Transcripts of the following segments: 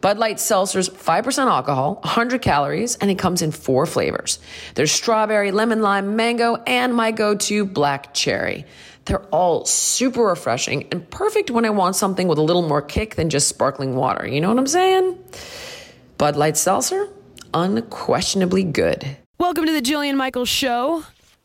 Bud Light Seltzer's 5% alcohol, 100 calories, and it comes in 4 flavors. There's strawberry, lemon, lime, mango, and my go-to black cherry. They're all super refreshing and perfect when I want something with a little more kick than just sparkling water. You know what I'm saying? Bud Light Seltzer, unquestionably good. Welcome to the Jillian Michaels Show.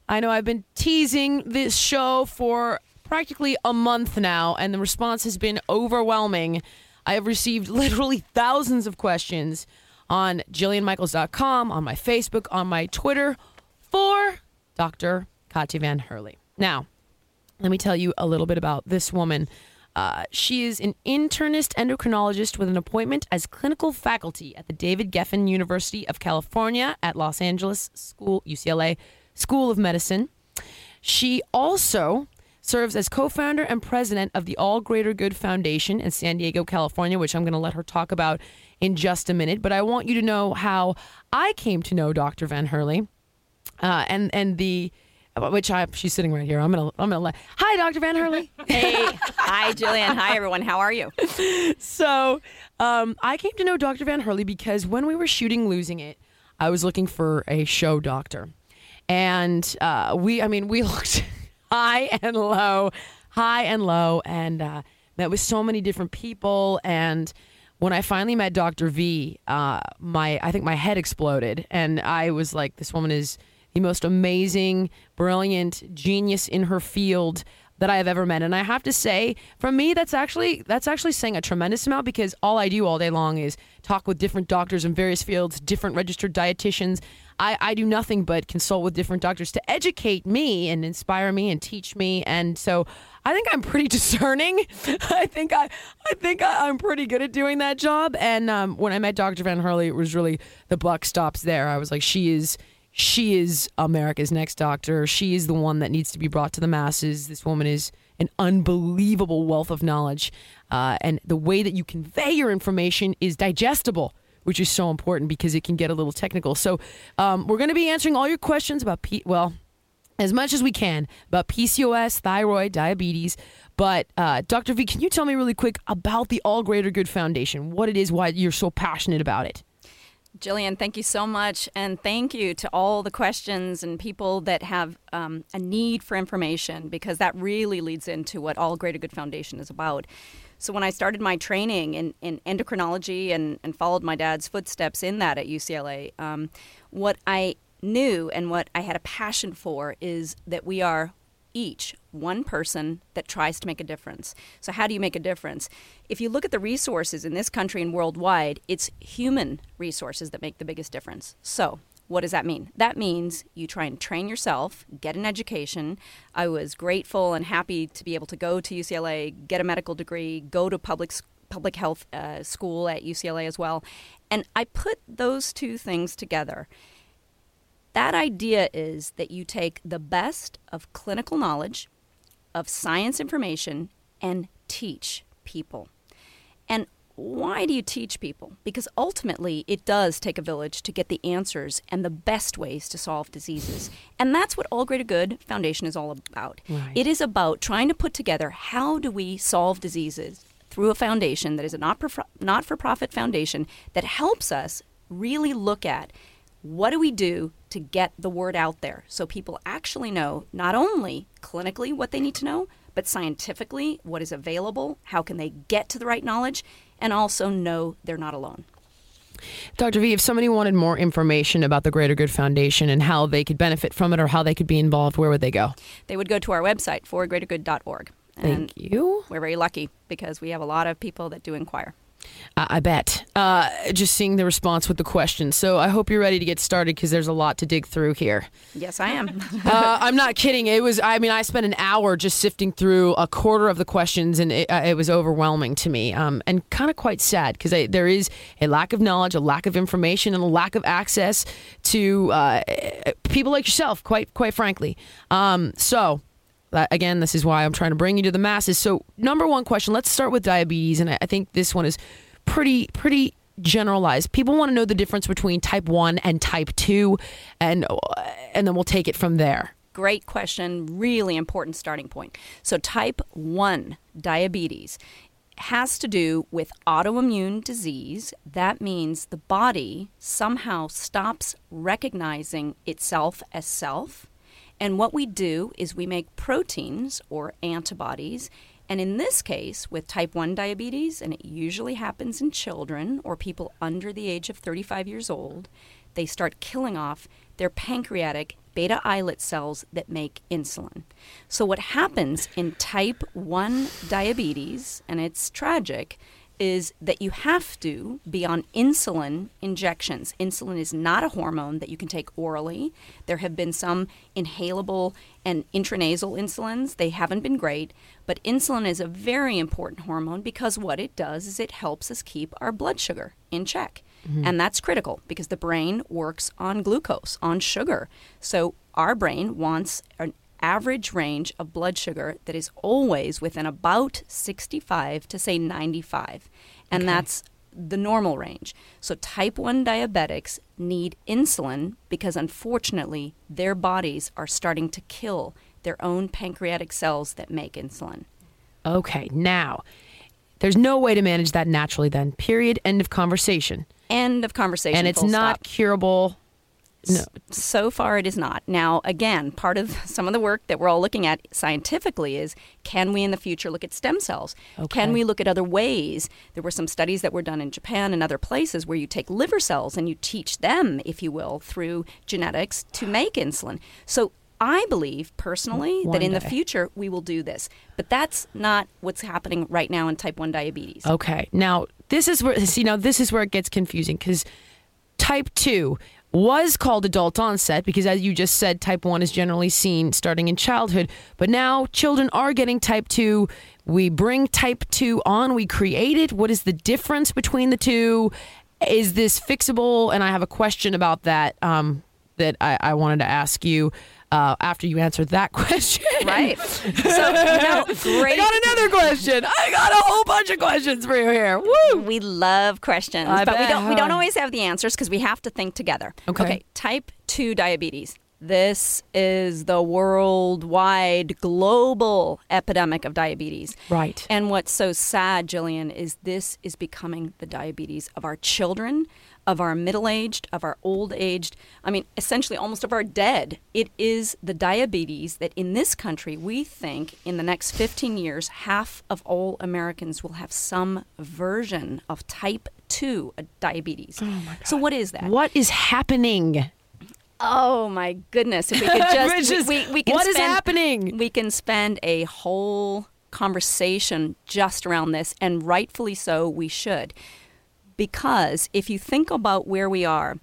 I know I've been teasing this show for practically a month now, and the response has been overwhelming. I have received literally thousands of questions on JillianMichaels.com, on my Facebook, on my Twitter, for Dr. Katja Van Herle. Now, let me tell you a little bit about this woman. She is an internist endocrinologist with an appointment as clinical faculty at the David Geffen University of California at Los Angeles School, UCLA School of Medicine. She also serves as co-founder and president of the All Greater Good Foundation in San Diego, California, which I'm going to let her talk about in just a minute. But I want you to know how I came to know Dr. Van Herle, she's sitting right here. I'm gonna. Hi, Dr. Van Herle. Hey, hi, Jillian. Hi, everyone. How are you? So, I came to know Dr. Van Herle because when we were shooting Losing It, I was looking for a show doctor, and we looked high and low, and met with so many different people. And when I finally met Dr. V, I think my head exploded, and I was like, this woman is the most amazing, brilliant, genius in her field that I have ever met. And I have to say, for me, that's actually saying a tremendous amount, because all I do all day long is talk with different doctors in various fields, different registered dietitians. I do nothing but consult with different doctors to educate me and inspire me and teach me. And so I think I'm pretty discerning. I think I'm pretty good at doing that job. And when I met Dr. Van Herle, it was really the buck stops there. I was like, she is America's next doctor. She is the one that needs to be brought to the masses. This woman is an unbelievable wealth of knowledge. And the way that you convey your information is digestible, which is so important because it can get a little technical. So we're going to be answering all your questions about, as much as we can, about PCOS, thyroid, diabetes. But Dr. V, can you tell me really quick about the All Greater Good Foundation, what it is, why you're so passionate about it? Jillian, thank you so much, and thank you to all the questions and people that have a need for information, because that really leads into what All Greater Good Foundation is about. So when I started my training in endocrinology and followed my dad's footsteps in that at UCLA, what I knew and what I had a passion for is that we are each one person that tries to make a difference. So how do you make a difference? If you look at the resources in this country and worldwide, it's human resources that make the biggest difference. So what does that mean? That means you try and train yourself, get an education. I was grateful and happy to be able to go to UCLA, get a medical degree, go to public health school at UCLA as well. And I put those two things together. That idea is that you take the best of clinical knowledge, of science information, and teach people. And why do you teach people? Because ultimately, it does take a village to get the answers and the best ways to solve diseases. And that's what All Greater Good Foundation is all about. Right. It is about trying to put together, how do we solve diseases through a foundation that is a not-for-profit foundation that helps us really look at, what do we do to get the word out there so people actually know not only clinically what they need to know, but scientifically what is available, how can they get to the right knowledge, and also know they're not alone. Dr. V, if somebody wanted more information about the Greater Good Foundation and how they could benefit from it or how they could be involved, where would they go? They would go to our website, forgreatergood.org. Thank you. We're very lucky because we have a lot of people that do inquire. I bet. Just seeing the response with the question. So I hope you're ready to get started because there's a lot to dig through here. Yes, I am. I'm not kidding. It was, I mean, I spent an hour just sifting through a quarter of the questions, and it was overwhelming to me, and kind of quite sad because there is a lack of knowledge, a lack of information, and a lack of access to people like yourself, quite frankly. So... Again, this is why I'm trying to bring you to the masses. So number one question, let's start with diabetes. And I think this one is pretty generalized. People want to know the difference between type 1 and type 2, and then we'll take it from there. Great question. Really important starting point. So type 1 diabetes has to do with autoimmune disease. That means the body somehow stops recognizing itself as self. And what we do is we make proteins or antibodies. And in this case, with type 1 diabetes, and it usually happens in children or people under the age of 35 years old, they start killing off their pancreatic beta islet cells that make insulin. So what happens in type 1 diabetes, and it's tragic, is that you have to be on insulin injections. Insulin is not a hormone that you can take orally. There have been some inhalable and intranasal insulins. They haven't been great, but insulin is a very important hormone because what it does is it helps us keep our blood sugar in check. Mm-hmm. And that's critical because the brain works on glucose, on sugar. So our brain wants an average range of blood sugar that is always within about 65 to say 95. And that's the normal range. So type 1 diabetics need insulin because unfortunately their bodies are starting to kill their own pancreatic cells that make insulin. Okay, now there's no way to manage that naturally then. Period. End of conversation. End of conversation. And it's not curable. No. So far it is not. Now, again, part of some of the work that we're all looking at scientifically is, can we in the future look at stem cells? Okay. Can we look at other ways? There were some studies that were done in Japan and other places where you take liver cells and you teach them, if you will, through genetics to make insulin. So I believe personally that in the future we will do this. But that's not what's happening right now in type 1 diabetes. Okay. Now, this is where it gets confusing because type 2 was called adult onset because, as you just said, type 1 is generally seen starting in childhood. But now children are getting type 2. We bring type 2 on. We create it. What is the difference between the two? Is this fixable? And I have a question about that that I wanted to ask you after you answered that question. Right. So, great. I got another question. I got a whole bunch of questions for you here. Woo! We love questions, but we don't always have the answers because we have to think together. Okay. Type 2 diabetes. This is the worldwide global epidemic of diabetes. Right. And what's so sad, Jillian, is this is becoming the diabetes of our children, of our middle-aged, of our old-aged, I mean, essentially almost of our dead. It is the diabetes that in this country, we think in the next 15 years, half of all Americans will have some version of type 2 diabetes. Oh my God. So what is that? What is happening? Oh my goodness. If we could just, we can spend a whole conversation just around this, and rightfully so, we should. Because if you think about where we are,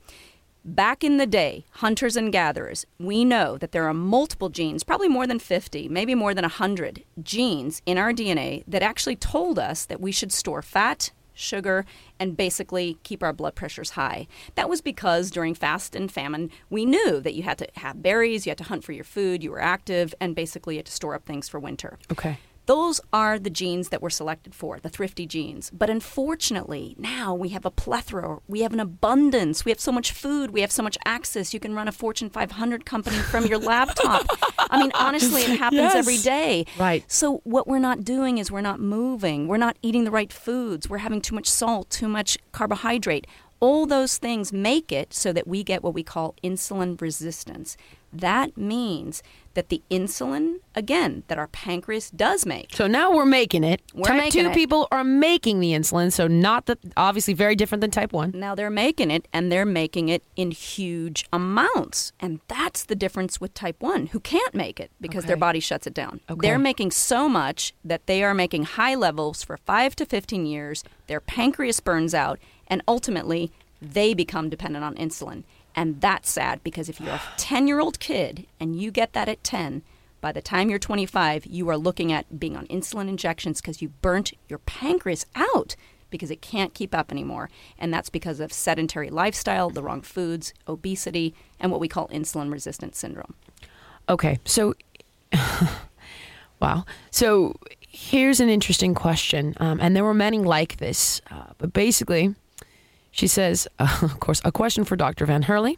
back in the day, hunters and gatherers, we know that there are multiple genes, probably more than 50, maybe more than 100 genes in our DNA that actually told us that we should store fat, sugar, and basically keep our blood pressures high. That was because during fast and famine, we knew that you had to have berries, you had to hunt for your food, you were active, and basically you had to store up things for winter. Okay. Those are the genes that were selected for, the thrifty genes. But unfortunately, now we have a plethora. We have an abundance. We have so much food. We have so much access. You can run a Fortune 500 company from your laptop. I mean, honestly, it happens every day. Right. So what we're not doing is we're not moving. We're not eating the right foods. We're having too much salt, too much carbohydrate. All those things make it so that we get what we call insulin resistance. That means that the insulin, again, that our pancreas does make. So now we're making it. Type 2 people are making the insulin, so not the obviously very different than type 1. Now they're making it, and they're making it in huge amounts. And that's the difference with type 1, who can't make it because their body shuts it down. They're making so much that they are making high levels for 5 to 15 years. Their pancreas burns out, and ultimately they become dependent on insulin. And that's sad, because if you're a 10-year-old kid and you get that at 10, by the time you're 25, you are looking at being on insulin injections because you burnt your pancreas out because it can't keep up anymore. And that's because of sedentary lifestyle, the wrong foods, obesity, and what we call insulin resistance syndrome. Okay. So, wow. So here's an interesting question. And there were many like this, but basically... She says, of course, a question for Dr. Van Herle.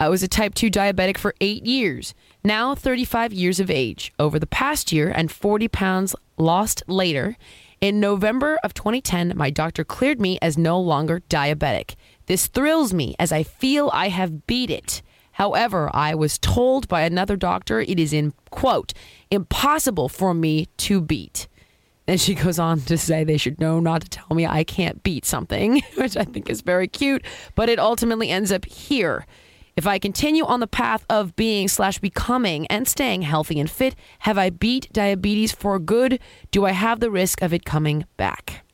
I was a type 2 diabetic for 8 years, now 35 years of age. Over the past year and 40 pounds lost later, in November of 2010, my doctor cleared me as no longer diabetic. This thrills me as I feel I have beat it. However, I was told by another doctor it is, in quote, impossible for me to beat. And she goes on to say they should know not to tell me I can't beat something, which I think is very cute, but it ultimately ends up here. If I continue on the path of being / becoming and staying healthy and fit, have I beat diabetes for good? Do I have the risk of it coming back?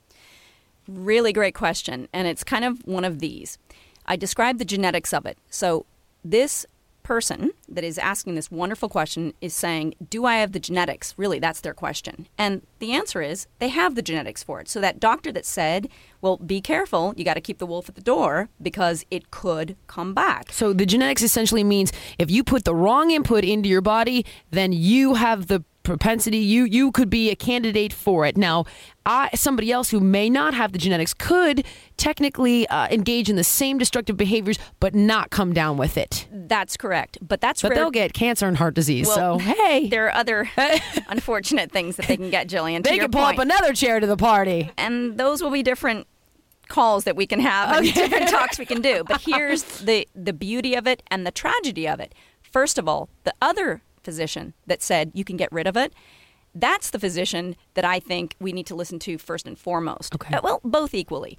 Really great question. And it's kind of one of these. I described the genetics of it. So this person that is asking this wonderful question is saying, do I have the genetics? Really, that's their question. And the answer is they have the genetics for it. So that doctor that said, well, be careful, you got to keep the wolf at the door because it could come back. So the genetics essentially means if you put the wrong input into your body, then you have the propensity, you could be a candidate for it. Now, somebody else who may not have the genetics could technically engage in the same destructive behaviors, but not come down with it. That's correct. But rare. They'll get cancer and heart disease. Well, so, hey. There are other unfortunate things that they can get, Jillian. They can pull up another chair to the party. And those will be different calls that we can have and different talks we can do. But here's the beauty of it and the tragedy of it. First of all, the other physician that said you can get rid of it, that's the physician that I think we need to listen to first and foremost. Okay. Well, both equally.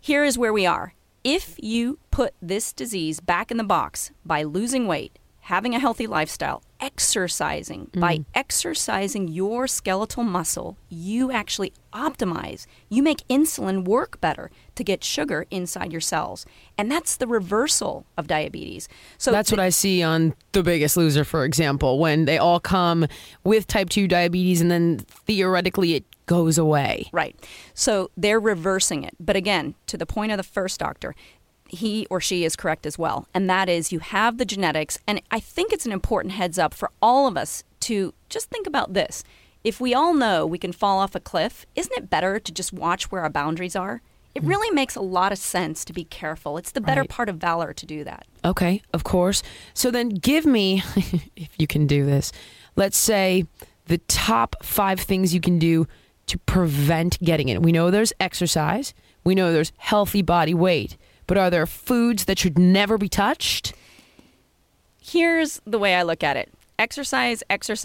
Here is where we are. If you put this disease back in the box by losing weight, having a healthy lifestyle, exercising, by exercising your skeletal muscle, you actually optimize. You make insulin work better to get sugar inside your cells. And that's the reversal of diabetes. So that's what I see on The Biggest Loser, for example, when they all come with type 2 diabetes and then theoretically it goes away. Right. So they're reversing it. But again, to the point of the first doctor, he or she is correct as well. And that is, you have the genetics. And I think it's an important heads up for all of us to just think about this. If we all know we can fall off a cliff, isn't it better to just watch where our boundaries are? It really makes a lot of sense to be careful. It's the better part of valor to do that. Okay, of course. So then give me, if you can do this, let's say the top 5 things you can do to prevent getting it. We know there's exercise. We know there's healthy body weight. But are there foods that should never be touched? Here's the way I look at it. Exercise. Is that 5,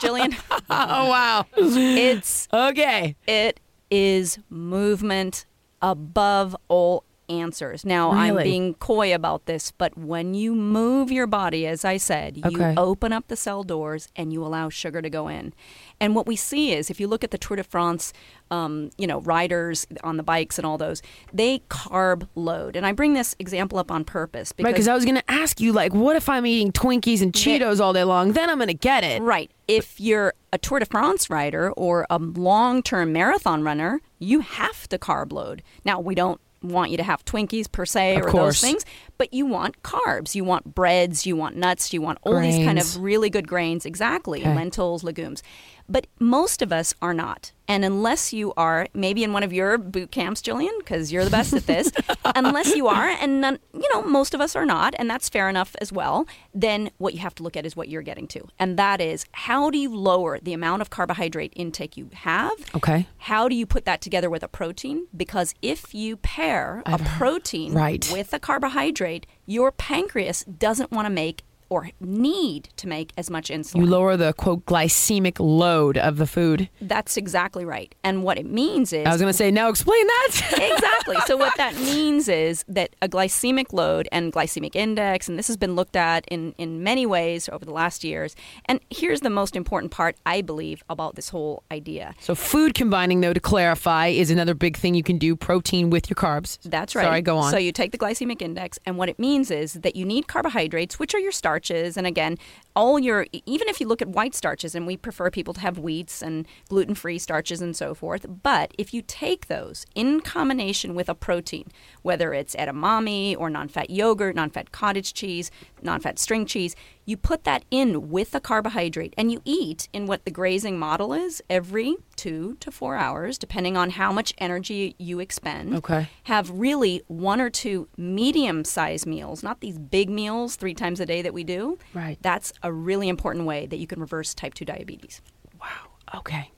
Jillian? Oh, wow. It is movement above all answers. Now, really? I'm being coy about this, but when you move your body, as I said, you open up the cell doors and you allow sugar to go in. And what we see is, if you look at the Tour de France, riders on the bikes and all those, they carb load. And I bring this example up on purpose. Because I was going to ask you, what if I'm eating Twinkies and Cheetos all day long? Then I'm going to get it. Right. If you're a Tour de France rider or a long-term marathon runner, you have to carb load. Now, we don't want you to have Twinkies per se or those things, but you want carbs. You want breads, you want nuts, you want all these kind of really good grains, lentils, legumes. But most of us are not. And unless you are, maybe in one of your boot camps, Jillian, because you're the best at this, unless you are, and none, you know, most of us are not, and that's fair enough as well, then what you have to look at is what you're getting to. And that is, how do you lower the amount of carbohydrate intake you have? Okay. How do you put that together with a protein? Because if you pair a protein with a carbohydrate, your pancreas doesn't want to make or need to make as much insulin. You lower the, quote, glycemic load of the food. That's exactly right. And what it means is... I was going to say, now explain that. Exactly. So what that means is that a glycemic load and glycemic index, and this has been looked at in many ways over the last years, and here's the most important part, I believe, about this whole idea. So food combining, though, to clarify, is another big thing you can do, protein with your carbs. That's right. Sorry, go on. So you take the glycemic index, and what it means is that you need carbohydrates, which are your starch. And again, all your, even if you look at white starches, and we prefer people to have wheats and gluten-free starches and so forth, but if you take those in combination with a protein, whether it's edamame or non-fat yogurt, non-fat cottage cheese, non-fat string cheese, you put that in with a carbohydrate, and you eat in what the grazing model is every 2 to 4 hours, depending on how much energy you expend. Okay. Have really 1 or 2 medium-sized meals, not these big meals 3 times a day that we do. Right. That's a really important way that you can reverse type 2 diabetes. Wow. Okay.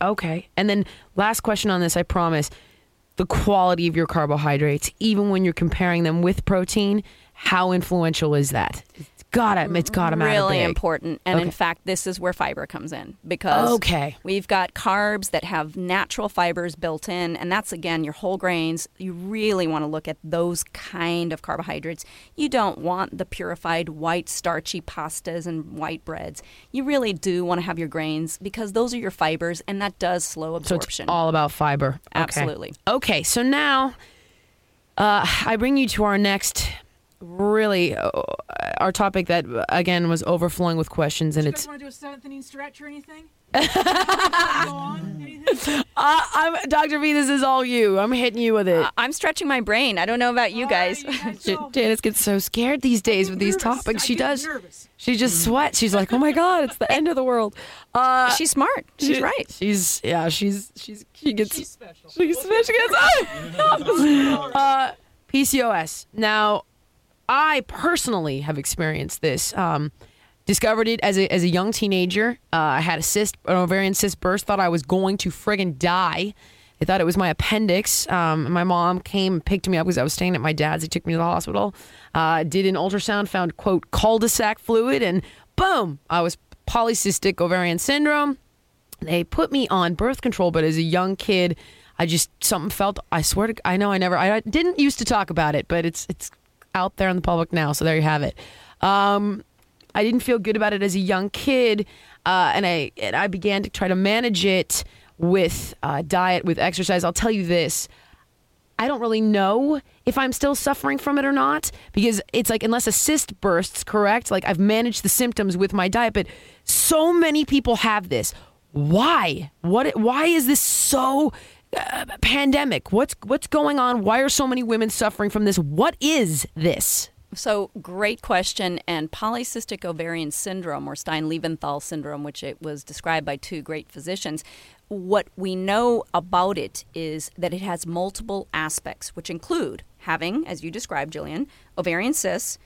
Okay. And then last question on this, I promise. The quality of your carbohydrates, even when you're comparing them with protein, how influential is that? It's got to matter. Really important. And in fact, this is where fiber comes in, because we've got carbs that have natural fibers built in. And that's, again, your whole grains. You really want to look at those kind of carbohydrates. You don't want the purified white starchy pastas and white breads. You really do want to have your grains, because those are your fibers, and that does slow absorption. So it's all about fiber. Absolutely. Okay. So now I bring you to our next... Really, our topic that, again, was overflowing with questions. And you guys want to do a seventh inning stretch or anything? Dr. V, this is all you. I'm hitting you with it. I'm stretching my brain. I don't know about you guys. Janice gets so scared these days with these topics. She does. Nervous. She just sweats. She's like, oh my God, it's the end of the world. She's smart. She's right. She's special. PCOS. Now, I personally have experienced this. Discovered it as a young teenager. I had an ovarian cyst burst. Thought I was going to friggin' die. They thought it was my appendix. My mom came and picked me up because I was staying at my dad's. He took me to the hospital. Did an ultrasound, found, quote, cul-de-sac fluid, and boom, I was polycystic ovarian syndrome. They put me on birth control, but as a young kid, I didn't used to talk about it, but it's out there in the public now, so there you have it. I didn't feel good about it as a young kid, and I began to try to manage it with diet, with exercise. I'll tell you this, I don't really know if I'm still suffering from it or not, because it's like, unless a cyst bursts, correct? Like, I've managed the symptoms with my diet, but so many people have this. Why? Why is this so... pandemic. What's going on? Why are so many women suffering from this? What is this? So, great question. And polycystic ovarian syndrome, or Stein-Leventhal syndrome, which it was described by 2 great physicians, what we know about it is that it has multiple aspects, which include having, as you described, Jillian, ovarian cysts,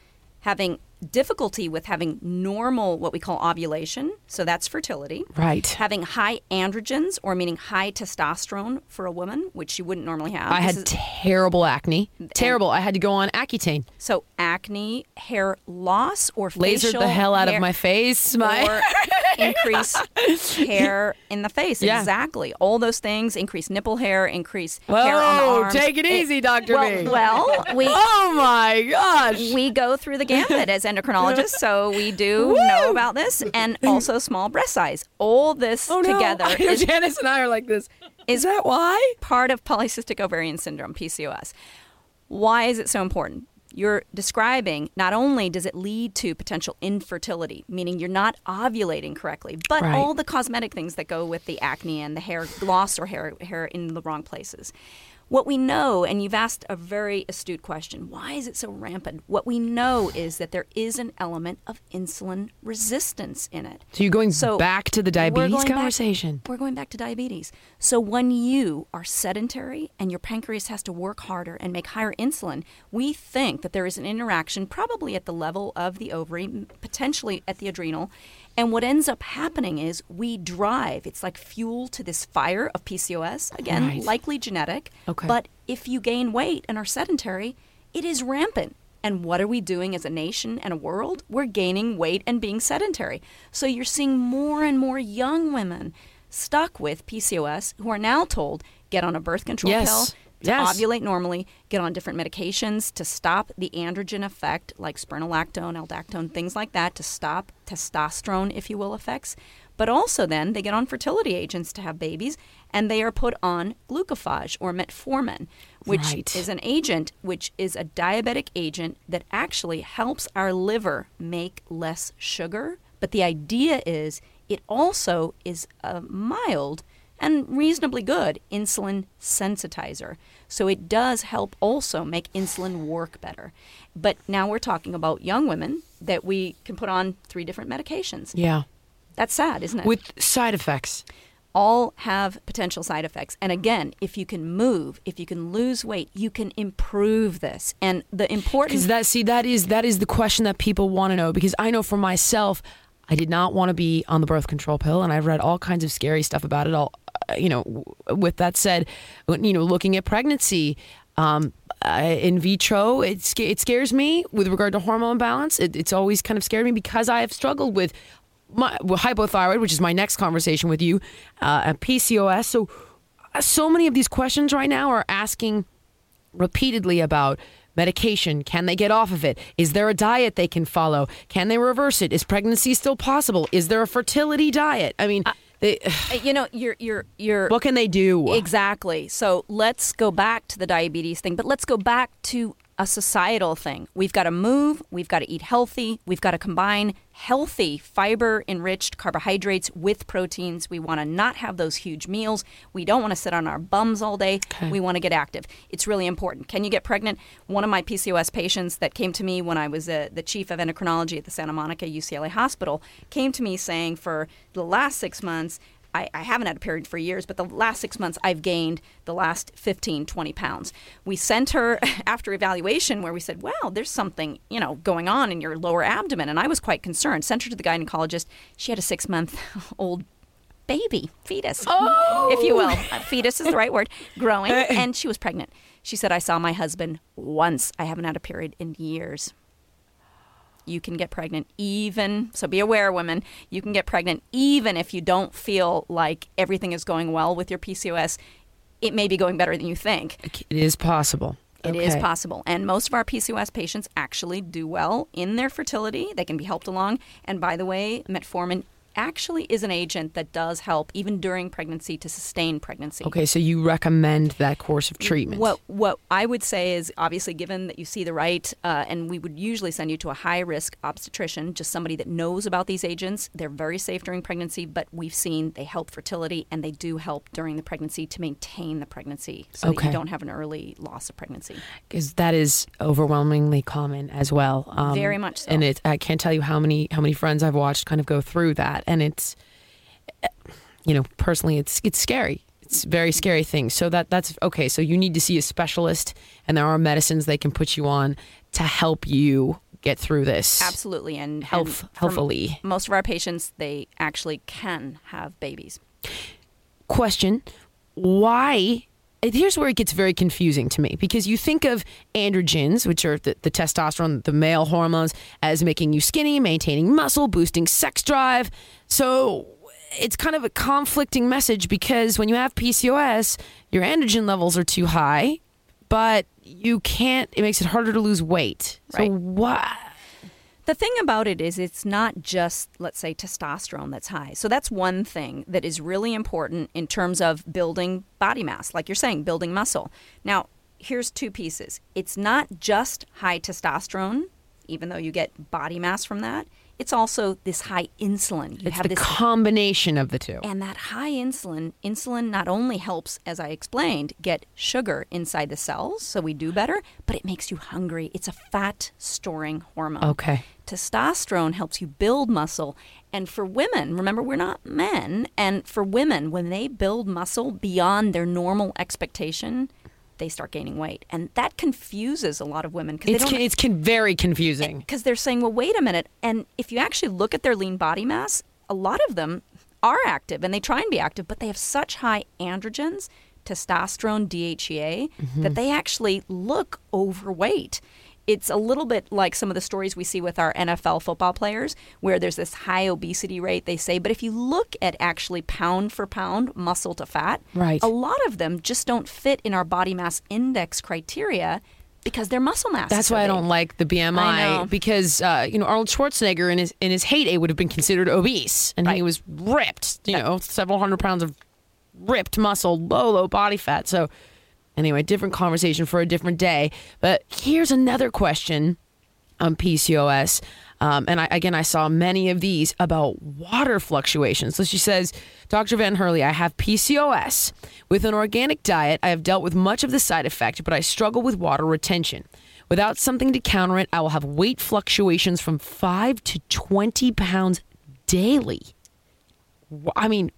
having difficulty with having normal, what we call ovulation, so that's fertility. Right. Having high androgens, or meaning high testosterone for a woman, which you wouldn't normally have. I had terrible acne. Terrible. I had to go on Accutane. So acne, hair loss, or facial lasered the hell out of my face. Or increase hair in the face. Yeah. Exactly. All those things. Increase nipple hair, increase hair on the arms. Take it easy, Dr. B. Oh my gosh. We go through the gambit as endocrinologists, so we do know about this, and also small breast size. All this together. Janice and I are like this. Is that why? Part of polycystic ovarian syndrome, PCOS. Why is it so important? You're describing, not only does it lead to potential infertility, meaning you're not ovulating correctly, but all the cosmetic things that go with the acne and the hair loss or hair in the wrong places. What we know, and you've asked a very astute question, why is it so rampant? What we know is that there is an element of insulin resistance in it. So you're going back to the diabetes conversation. We're going back to diabetes. So when you are sedentary and your pancreas has to work harder and make higher insulin, we think that there is an interaction probably at the level of the ovary, potentially at the adrenal. And what ends up happening is we drive. It's like fuel to this fire of PCOS. Again, likely genetic. Okay. But if you gain weight and are sedentary, it is rampant. And what are we doing as a nation and a world? We're gaining weight and being sedentary. So you're seeing more and more young women stuck with PCOS who are now told, get on a birth control pill. Yes. Ovulate normally, get on different medications to stop the androgen effect, like spironolactone, aldactone, things like that, to stop testosterone, if you will, effects. But also then they get on fertility agents to have babies, and they are put on glucophage or metformin, which is an agent, which is a diabetic agent that actually helps our liver make less sugar. But the idea is it also is a mild and reasonably good insulin sensitizer. So it does help also make insulin work better. But now we're talking about young women that we can put on 3 different medications. Yeah. That's sad, isn't it? With side effects. All have potential side effects. And again, if you can move, if you can lose weight, you can improve this. And the important... Because that is the question that people want to know. Because I know for myself, I did not want to be on the birth control pill, and I've read all kinds of scary stuff about it all. You know, with that said, you know, looking at pregnancy in vitro, it scares me with regard to hormone balance. It's always kind of scared me because I have struggled with hypothyroid, which is my next conversation with you, PCOS. So many of these questions right now are asking repeatedly about medication. Can they get off of it? Is there a diet they can follow? Can they reverse it? Is pregnancy still possible? Is there a fertility diet? I mean, what can they do? Exactly. So let's go back to the diabetes thing, but let's go back to a societal thing. We've got to move. We've got to eat healthy. We've got to combine healthy fiber-enriched carbohydrates with proteins. We want to not have those huge meals. We don't want to sit on our bums all day. Okay. We want to get active. It's really important. Can you get pregnant? One of my PCOS patients that came to me when I was the chief of endocrinology at the Santa Monica UCLA Hospital came to me saying, for the last 6 months, I haven't had a period for years, but the last 6 months I've gained the last 15, 20 pounds. We sent her after evaluation where we said, wow, there's something, you know, going on in your lower abdomen. And I was quite concerned. Sent her to the gynecologist. She had a 6-month-old baby, fetus, if you will. Fetus is the right word, growing. And she was pregnant. She said, I saw my husband once. I haven't had a period in years. You can get pregnant even, so be aware, women, you can get pregnant even if you don't feel like everything is going well with your PCOS. It may be going better than you think. It is possible. It is possible. And most of our PCOS patients actually do well in their fertility. They can be helped along. And by the way, metformin actually is an agent that does help even during pregnancy to sustain pregnancy. Okay, so you recommend that course of treatment. What I would say is, obviously, given that you see the right, and we would usually send you to a high-risk obstetrician, just somebody that knows about these agents. They're very safe during pregnancy, but we've seen they help fertility, and they do help during the pregnancy to maintain the pregnancy so that you don't have an early loss of pregnancy. Because that is overwhelmingly common as well. Very much so. And I can't tell you how many friends I've watched kind of go through that. And it's, you know, personally, it's scary. It's a very scary thing. So that's okay. So you need to see a specialist, and there are medicines they can put you on to help you get through this. Absolutely. And healthfully. Most of our patients, they actually can have babies. Question. Why? Here's where it gets very confusing to me, because you think of androgens, which are the testosterone, the male hormones, as making you skinny, maintaining muscle, boosting sex drive. So it's kind of a conflicting message, because when you have PCOS, your androgen levels are too high, but you can't, it makes it harder to lose weight. Right. So why? The thing about it is it's not just, let's say, testosterone that's high. So that's one thing that is really important in terms of building body mass, like you're saying, building muscle. Now, here's 2 pieces. It's not just high testosterone, even though you get body mass from that. It's also this high insulin. You have this combination of the two. And that high insulin not only helps, as I explained, get sugar inside the cells so we do better, but it makes you hungry. It's a fat-storing hormone. Okay. Testosterone helps you build muscle. And for women, remember, we're not men. And for women, when they build muscle beyond their normal expectation, they start gaining weight. And that confuses a lot of women. It's very confusing. Because they're saying, well, wait a minute. And if you actually look at their lean body mass, a lot of them are active and they try and be active, but they have such high androgens, testosterone, DHEA, that they actually look overweight. It's a little bit like some of the stories we see with our NFL football players where there's this high obesity rate, they say. But if you look at actually pound for pound, muscle to fat, right, a lot of them just don't fit in our body mass index criteria because their muscle mass. That's why I don't like the BMI, because Arnold Schwarzenegger in his heyday would have been considered obese. And he was ripped, several hundred pounds of ripped muscle, low body fat. So anyway, different conversation for a different day. But here's another question on PCOS. I saw many of these about water fluctuations. So she says, Dr. Van Herle, I have PCOS. With an organic diet, I have dealt with much of the side effect, but I struggle with water retention. Without something to counter it, I will have weight fluctuations from 5 to 20 pounds daily. I mean,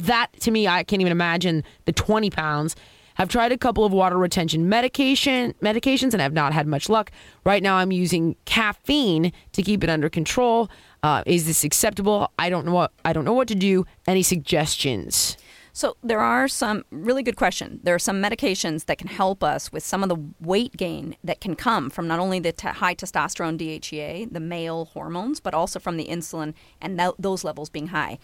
that to me, I can't even imagine the 20 pounds. I've tried a couple of water retention medications and have not had much luck. Right now I'm using caffeine to keep it under control. Is this acceptable? I don't know what to do. Any suggestions? So there are some really good question. There are some medications that can help us with some of the weight gain that can come from not only the high testosterone DHEA, the male hormones, but also from the insulin and those levels being high.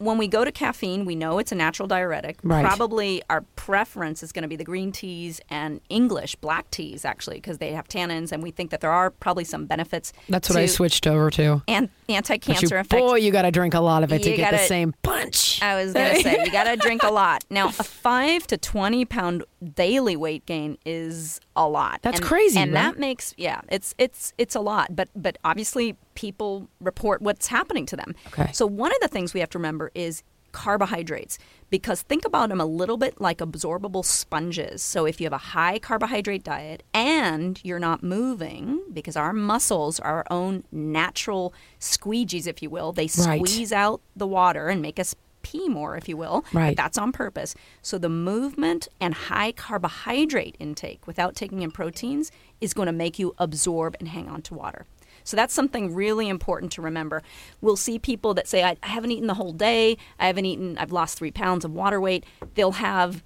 When we go to caffeine, we know it's a natural diuretic. Right. Probably our preference is going to be the green teas and English black teas, actually, because they have tannins, and we think that there are probably some benefits. That's what I switched over to. And anti-cancer effects. Boy, you got to drink a lot of it to get the same punch. I was going to say, you got to drink a lot. Now, a 5 to 20-pound daily weight gain is a lot. That's crazy, and right? That makes, it's a lot. But obviously, people report what's happening to them. Okay. So one of the things we have to remember is carbohydrates, because think about them a little bit like absorbable sponges. So if you have a high carbohydrate diet and you're not moving, because our muscles are our own natural squeegees, if you will, they squeeze out the water and make us pee more, if you will. Right. But that's on purpose. So the movement and high carbohydrate intake without taking in proteins is going to make you absorb and hang on to water. So that's something really important to remember. We'll see people that say, I haven't eaten the whole day. I've lost 3 pounds of water weight. They'll have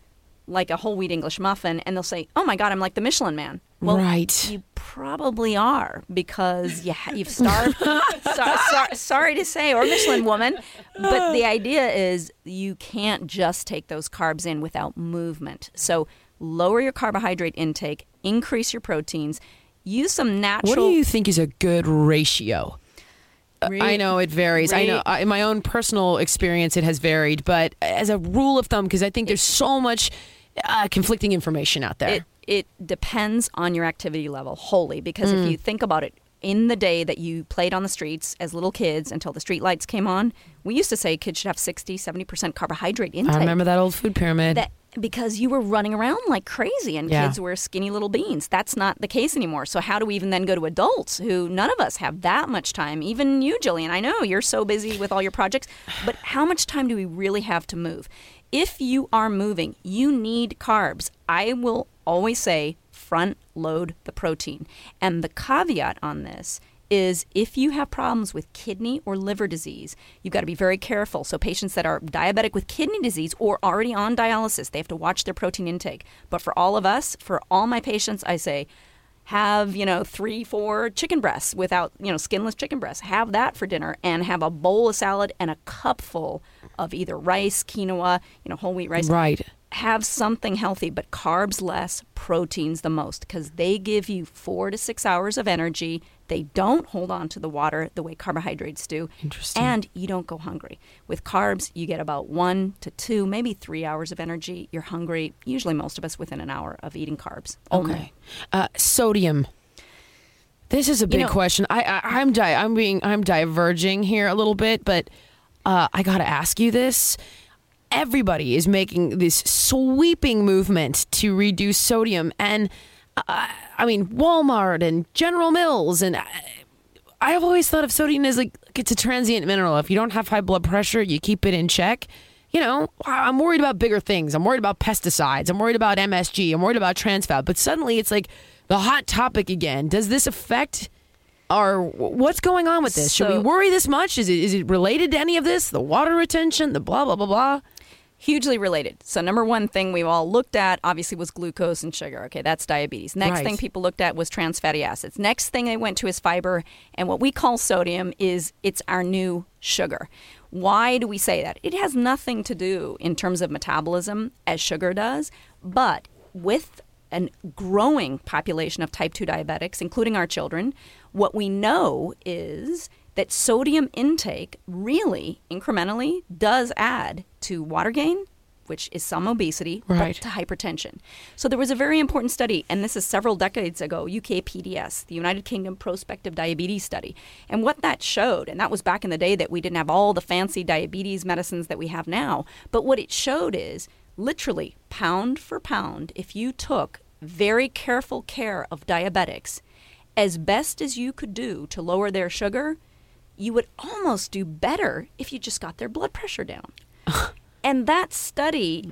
like a whole wheat English muffin and they'll say, oh my God, I'm like the Michelin man. Well, you probably are, because you've starved. Sorry to say, or Michelin woman. But the idea is you can't just take those carbs in without movement. So lower your carbohydrate intake, increase your proteins. Use some natural. What do you think is a good ratio? I know it varies. I know in my own personal experience it has varied, but as a rule of thumb, because I think there's so much conflicting information out there. It depends on your activity level wholly, because if you think about it, in the day that you played on the streets as little kids until the street lights came on, we used to say kids should have 60, 70% carbohydrate intake. I remember that old food pyramid. Because you were running around like crazy and kids were skinny little beans. That's not the case anymore. So how do we even then go to adults who none of us have that much time? Even you, Jillian, I know you're so busy with all your projects, but how much time do we really have to move? If you are moving, you need carbs. I will always say front load the protein. And the caveat on this is if you have problems with kidney or liver disease, you've got to be very careful. So patients that are diabetic with kidney disease or already on dialysis, they have to watch their protein intake. But for all of us, for all my patients, I say have, 3-4 chicken breasts without, skinless chicken breasts. Have that for dinner and have a bowl of salad and a cupful of either rice, quinoa, whole wheat rice. Right. Have something healthy, but carbs less, proteins the most, because they give you 4 to 6 hours of energy. They don't hold on to the water the way carbohydrates do. Interesting. And you don't go hungry. With carbs, you get about 1 to 2, maybe 3 hours of energy. You're hungry, usually most of us, within an hour of eating carbs. Okay. Sodium. This is a big question. I'm diverging here a little bit, but I got to ask you this. Everybody is making this sweeping movement to reduce sodium, and Walmart and General Mills, and I've always thought of sodium as like it's a transient mineral. If you don't have high blood pressure, you keep it in check. I'm worried about bigger things. I'm worried about pesticides. I'm worried about MSG. I'm worried about trans fat. But suddenly it's like the hot topic again. Does this affect our, what's going on with this? Should we worry this much? Is it related to any of this? The water retention, the blah, blah, blah, blah? Hugely related. So number one thing we've all looked at, obviously, was glucose and sugar. Okay, that's diabetes. Next thing people looked at was trans fatty acids. Next thing they went to is fiber. And what we call sodium is it's our new sugar. Why do we say that? It has nothing to do in terms of metabolism as sugar does, but with a growing population of type 2 diabetics, including our children, what we know is that sodium intake really incrementally does add to water gain, which is some obesity, but to hypertension. So there was a very important study, and this is several decades ago, UKPDS, the United Kingdom Prospective Diabetes Study. And what that showed, and that was back in the day that we didn't have all the fancy diabetes medicines that we have now, but what it showed is literally pound for pound, if you took very careful care of diabetics, as best as you could do to lower their sugar, you would almost do better if you just got their blood pressure down. And that study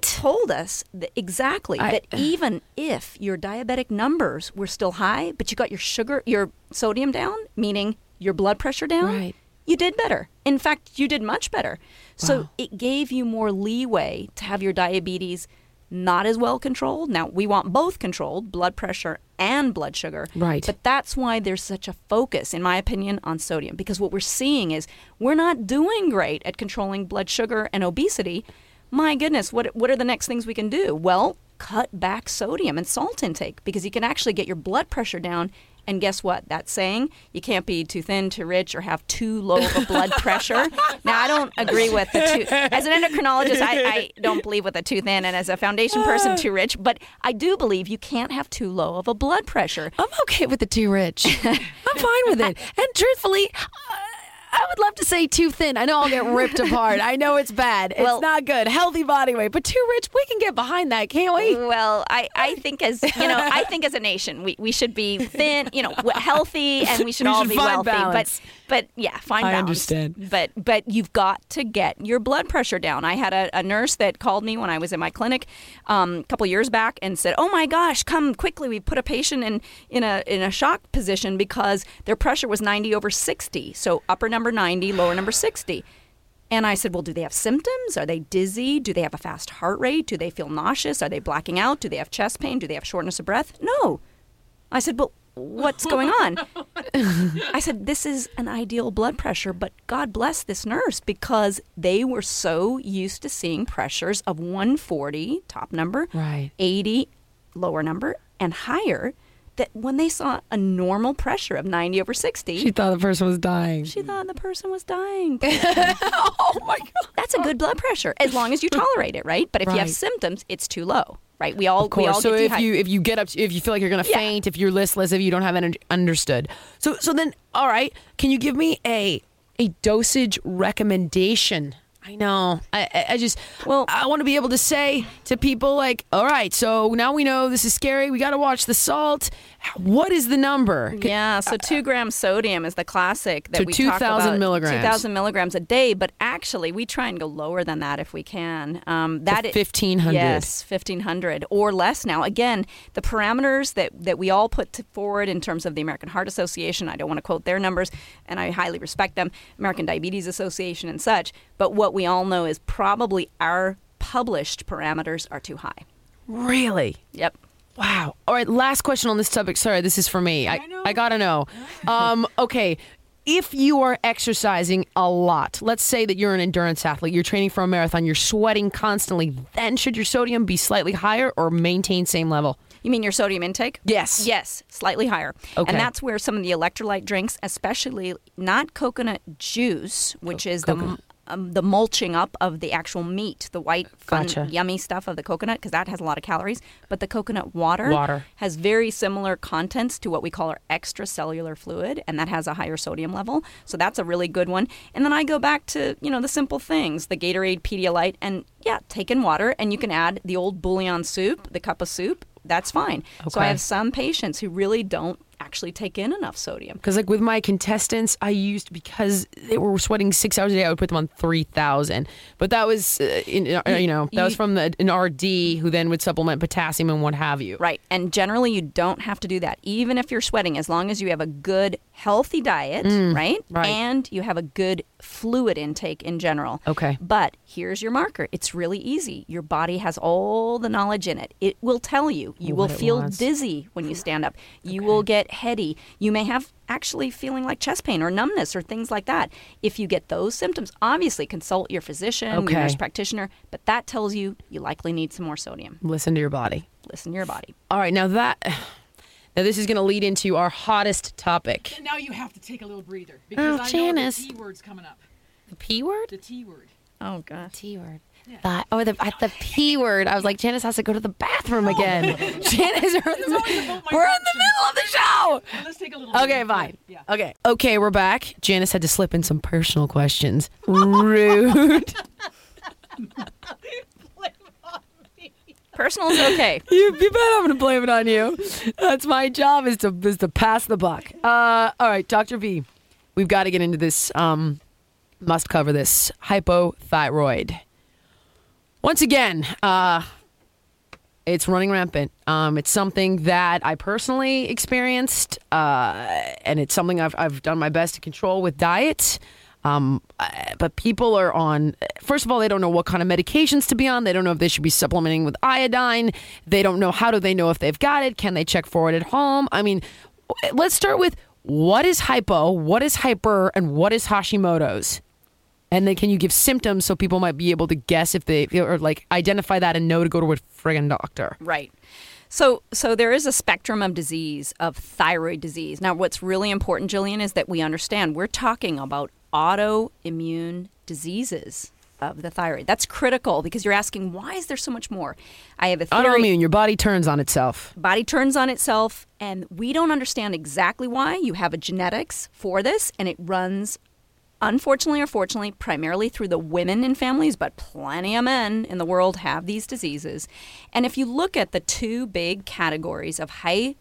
told us that that even if your diabetic numbers were still high, but you got your sodium down, meaning your blood pressure down, you did better. In fact, you did much better. So it gave you more leeway to have your diabetes not as well controlled. Now, we want both controlled, blood pressure and blood sugar. Right. But that's why there's such a focus, in my opinion, on sodium. Because what we're seeing is we're not doing great at controlling blood sugar and obesity. My goodness, what are the next things we can do? Well, cut back sodium and salt intake, because you can actually get your blood pressure down. And guess what? That's saying you can't be too thin, too rich, or have too low of a blood pressure. Now, I don't agree with the too. As an endocrinologist, I don't believe with the too thin, and as a foundation person, too rich. But I do believe you can't have too low of a blood pressure. I'm okay with the too rich. I'm fine with it. And truthfully, I would love to say too thin. I know I'll get ripped apart. I know it's bad. It's not good. Healthy body weight. But too rich, we can get behind that, can't we? Well, I think as a nation, we should be thin, healthy, and we should all be wealthy. Balance. But yeah, fine balance. I understand. But you've got to get your blood pressure down. I had a nurse that called me when I was in my clinic a couple years back and said, "Oh my gosh, come quickly! We put a patient in a shock position because their pressure was 90/60, so upper number 90, lower number 60." And I said, "Well, do they have symptoms? Are they dizzy? Do they have a fast heart rate? Do they feel nauseous? Are they blacking out? Do they have chest pain? Do they have shortness of breath?" No. I said, "Well, what's going on?" I said, "This is an ideal blood pressure," but God bless this nurse, because they were so used to seeing pressures of 140, top number, 80, lower number, and higher, that when they saw a normal pressure of 90/60... She thought the person was dying. Oh, my God. That's a good blood pressure, as long as you tolerate it, right? But if you have symptoms, it's too low. Right, we all so get if you get up, if you feel like you're going to faint, if you're listless, if you don't have energy, understood. So then, all right, can you give me a dosage recommendation? I know, I want to be able to say to people like, all right, so now we know this is scary. We got to watch the salt. What is the number? Yeah, so 2 grams sodium is the classic that we talk about. 2,000 milligrams. 2,000 milligrams a day, but actually we try and go lower than that if we can. 1,500. Yes, 1,500 or less now. Again, the parameters that we all put forward in terms of the American Heart Association, I don't want to quote their numbers, and I highly respect them, American Diabetes Association and such, but what we all know is probably our published parameters are too high. Really? Yep. Wow. All right, last question on this topic. Sorry, this is for me. I got to know. Okay, if you are exercising a lot, let's say that you're an endurance athlete, you're training for a marathon, you're sweating constantly, then should your sodium be slightly higher or maintain same level? You mean your sodium intake? Yes. Yes, slightly higher. Okay. And that's where some of the electrolyte drinks, especially not coconut juice, which is the the mulching up of the actual meat, the white, fun, yummy stuff of the coconut, because that has a lot of calories. But the coconut water has very similar contents to what we call our extracellular fluid, and that has a higher sodium level. So that's a really good one. And then I go back to, you know, the simple things, the Gatorade, Pedialyte, and yeah, take in water. And you can add the old bouillon soup, the cup of soup. That's fine. Okay. So I have some patients who really don't actually take in enough sodium. Because like with my contestants, I used, because they were sweating 6 hours a day, I would put them on 3,000. But that was, was from an RD who then would supplement potassium and what have you. Right. And generally you don't have to do that. Even if you're sweating, as long as you have a good, healthy diet, right? And you have a good fluid intake in general. Okay. But here's your marker. It's really easy. Your body has all the knowledge in it. It will tell you. You will feel dizzy when you stand up. You will get heady. You may have actually feeling like chest pain or numbness or things like that. If you get those symptoms, obviously consult your physician, your nurse practitioner, but that tells you you likely need some more sodium. Listen to your body. All right, now this is going to lead into our hottest topic. Now you have to take a little breather because I know the T word's coming up. The P word? The T word. Oh, God. T word. Yeah. The P word. I was like, Janice has to go to the bathroom again. Janice, we're in the middle of the show. Well, let's take a little break. Fine. Yeah. Okay, we're back. Janice had to slip in some personal questions. Rude. Personal is okay. You bet I'm going to blame it on you. That's my job is to pass the buck. All right, Dr. V, we've got to get into this. Must cover this. Hypothyroid. Once again, it's running rampant. It's something that I personally experienced, and it's something I've done my best to control with diet. But people are on, first of all, they don't know what kind of medications to be on. They don't know if they should be supplementing with iodine. They don't know. How do they know if they've got it? Can they check for it at home? I mean, let's start with what is hypo, what is hyper, and what is Hashimoto's? And then can you give symptoms so people might be able to guess if they, or like identify that and know to go to a friggin' doctor? Right. So there is a spectrum of disease, of thyroid disease. Now, what's really important, Jillian, is that we understand we're talking about autoimmune diseases of the thyroid. That's critical because you're asking, why is there so much more? I have a theory. Autoimmune, your body turns on itself. And we don't understand exactly why. You have a genetics for this, and it runs, unfortunately or fortunately, primarily through the women in families, but plenty of men in the world have these diseases. And if you look at the two big categories of hypo,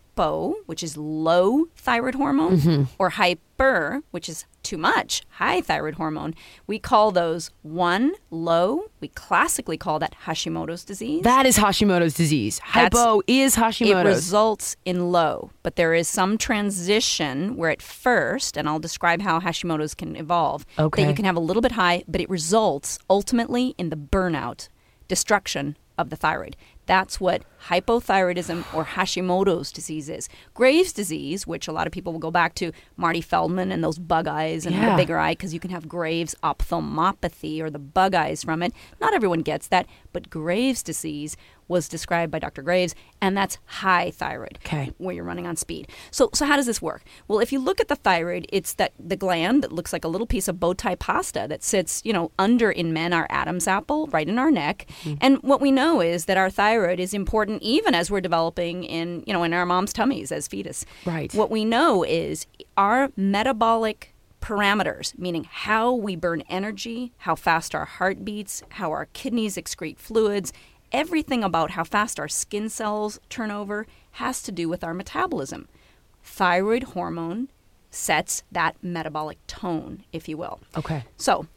which is low thyroid hormone, or hyper, which is too much, high thyroid hormone, we call those one, low. We classically call that Hashimoto's disease. That is Hashimoto's disease. Hypo is Hashimoto's. It results in low, but there is some transition where at first, and I'll describe how Hashimoto's can evolve, that you can have a little bit high, but it results ultimately in the burnout, destruction of the thyroid. That's what hypothyroidism or Hashimoto's disease is. Graves' disease, which a lot of people will go back to Marty Feldman and those bug eyes and the bigger eye, because you can have Graves' ophthalmopathy or the bug eyes from it. Not everyone gets that, but Graves' disease was described by Dr. Graves, and that's high thyroid, where you're running on speed. So how does this work? Well, if you look at the thyroid, it's that the gland that looks like a little piece of bow tie pasta that sits, under in men our Adam's apple, right in our neck. And what we know is that our thyroid is important even as we're developing in, in our mom's tummies as fetus. Right. What we know is our metabolic parameters, meaning how we burn energy, how fast our heart beats, how our kidneys excrete fluids, everything about how fast our skin cells turn over has to do with our metabolism. Thyroid hormone sets that metabolic tone, if you will. Okay. So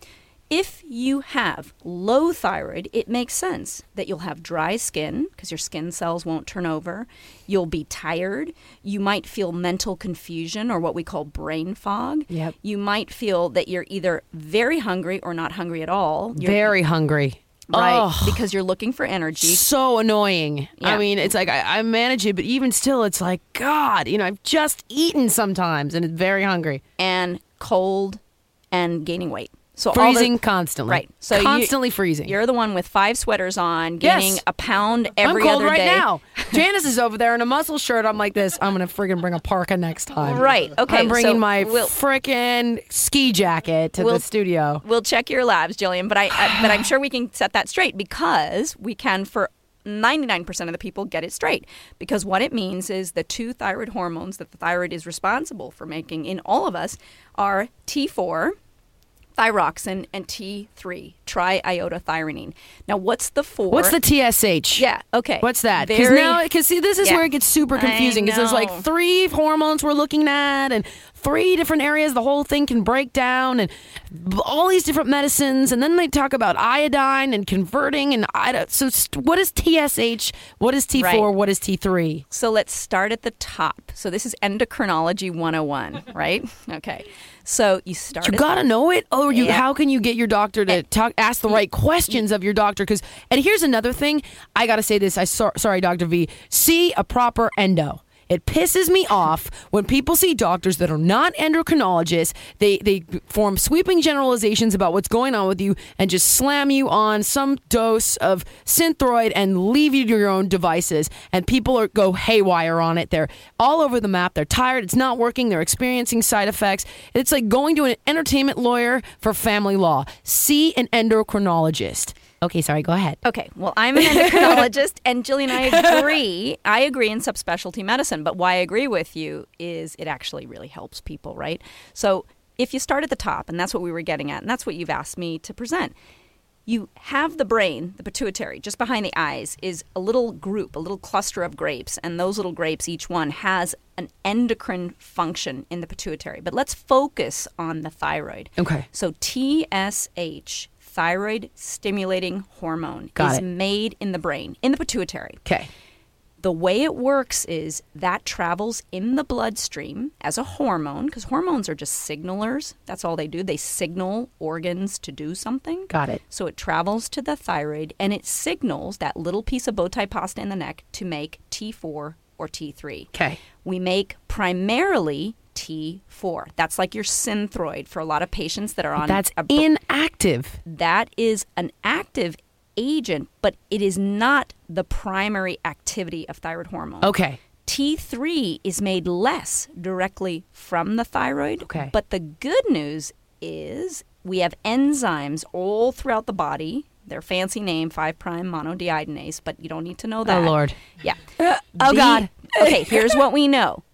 if you have low thyroid, it makes sense that you'll have dry skin because your skin cells won't turn over. You'll be tired. You might feel mental confusion or what we call brain fog. Yep. You might feel that you're either very hungry or not hungry at all. Very hungry. Right, because you're looking for energy. So annoying. Yeah. I mean, it's like I manage it, but even still, it's like, God, I've just eaten sometimes and it's very hungry. And cold and gaining weight. So freezing constantly. Right. So constantly freezing. You're the one with 5 sweaters on, getting a pound every other day. I'm cold right now. Janice is over there in a muscle shirt. I'm like this. I'm going to freaking bring a parka next time. Right. Okay. I'm bringing my freaking ski jacket to the studio. We'll check your labs, Jillian, but but I'm sure we can set that straight, because we can, for 99% of the people, get it straight. Because what it means is the two thyroid hormones that the thyroid is responsible for making in all of us are T4, thyroxine, and T3, triiodothyronine. Now, what's the 4? What's the TSH? Yeah, okay. What's that? Because see, this is where it gets super confusing, because there's like 3 hormones we're looking at, and 3 different areas the whole thing can break down, and all these different medicines, and then they talk about iodine and converting, and so what is TSH? What is T4? Right. What is T3? So let's start at the top. So this is endocrinology 101, right? Okay. So you start. You gotta know it. Oh, how can you get your doctor to ask the right questions of your doctor? Because, and here's another thing, I gotta say this. Sorry, Dr. V. See a proper endo. It pisses me off when people see doctors that are not endocrinologists. They form sweeping generalizations about what's going on with you and just slam you on some dose of Synthroid and leave you to your own devices. And people go haywire on it. They're all over the map. They're tired. It's not working. They're experiencing side effects. It's like going to an entertainment lawyer for family law. See an endocrinologist. Okay, sorry, go ahead. Okay, well, I'm an endocrinologist, and Jillian, I agree. I agree in subspecialty medicine, but why I agree with you is it actually really helps people, right? So if you start at the top, and that's what we were getting at, and that's what you've asked me to present, you have the brain, the pituitary, just behind the eyes, is a little group, a little cluster of grapes, and those little grapes, each one, has an endocrine function in the pituitary. But let's focus on the thyroid. Okay. So TSH, thyroid-stimulating hormone, is made in the brain, in the pituitary. Okay. The way it works is that travels in the bloodstream as a hormone, because hormones are just signalers. That's all they do. They signal organs to do something. Got it. So it travels to the thyroid, and it signals that little piece of bow tie pasta in the neck to make T4 or T3. Okay. We make primarily T4. That's like your Synthroid for a lot of patients that are on. That's inactive. That is an active agent, but it is not the primary activity of thyroid hormone. Okay. T3 is made less directly from the thyroid. Okay. But the good news is we have enzymes all throughout the body. Their fancy name, 5' prime monodeidinase, but you don't need to know that. Oh, Lord. Yeah. God. Okay, here's what we know.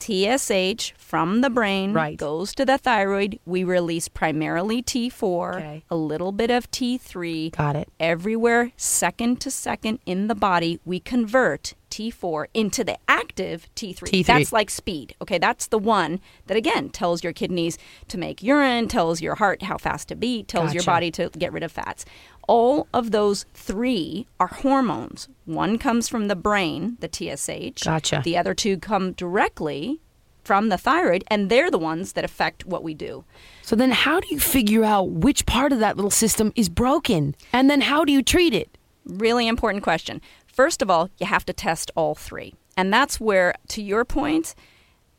TSH from the brain goes to the thyroid. We release primarily T4, a little bit of T3. Got it. Everywhere, second to second in the body, we convert T4 into the active T3. That's like speed. Okay, that's the one that, again, tells your kidneys to make urine, tells your heart how fast to beat, tells your body to get rid of fats. All of those 3 are hormones. One comes from the brain, the TSH. Gotcha. The other 2 come directly from the thyroid, and they're the ones that affect what we do. So then how do you figure out which part of that little system is broken? And then how do you treat it? Really important question. First of all, you have to test all 3. And that's where, to your point,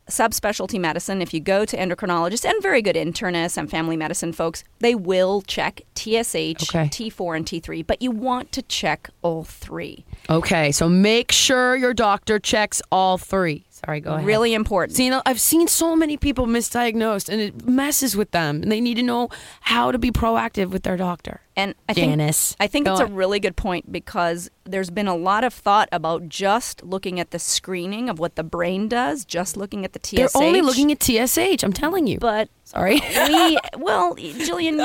subspecialty medicine, if you go to endocrinologists and very good internists and family medicine folks, they will check TSH, T4, and T3, but you want to check all 3. Okay, so make sure your doctor checks all 3. Sorry, go ahead. Really important. See, you know, I've seen so many people misdiagnosed, and it messes with them, and they need to know how to be proactive with their doctor. And I think it's a really good point, because there's been a lot of thought about just looking at the screening of what the brain does, just looking at the TSH. They're only looking at TSH, I'm telling you. But sorry. Jillian,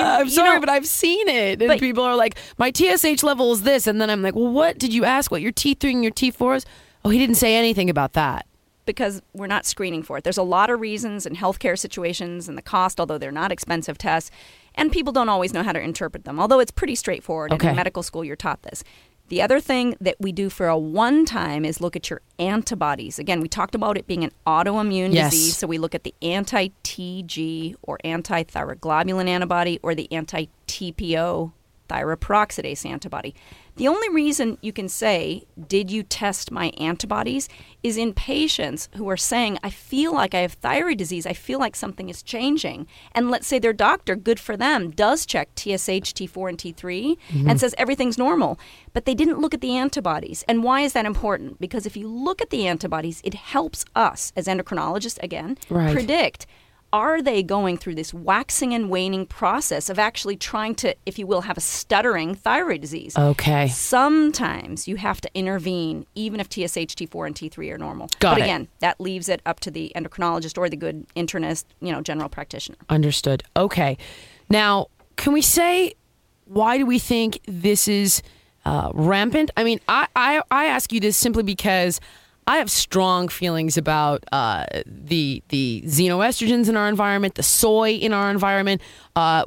but I've seen it. And people are like, my TSH level is this. And then I'm like, well, what did you ask? What your T3 and your T4 is? Oh, he didn't say anything about that. Because we're not screening for it. There's a lot of reasons in healthcare situations and the cost, although they're not expensive tests, and people don't always know how to interpret them, although it's pretty straightforward. Okay. In medical school, you're taught this. The other thing that we do for a one time is look at your antibodies. Again, we talked about it being an autoimmune disease, so we look at the anti-TG or anti-thyroglobulin antibody or the anti-TPO thyroperoxidase antibody. The only reason you can say, did you test my antibodies, is in patients who are saying, I feel like I have thyroid disease, I feel like something is changing. And let's say their doctor, good for them, does check TSH, T4, and T3 mm-hmm. and says everything's normal. But they didn't look at the antibodies. And why is that important? Because if you look at the antibodies, it helps us, as endocrinologists, again, predict, are they going through this waxing and waning process of actually trying to, if you will, have a stuttering thyroid disease? Okay. Sometimes you have to intervene, even if TSH, T4, and T3 are normal. Got it. But again, that leaves it up to the endocrinologist or the good internist, you know, general practitioner. Understood. Okay. Now, can we say, why do we think this is rampant? I mean, I ask you this simply because I have strong feelings about the xenoestrogens in our environment, the soy in our environment,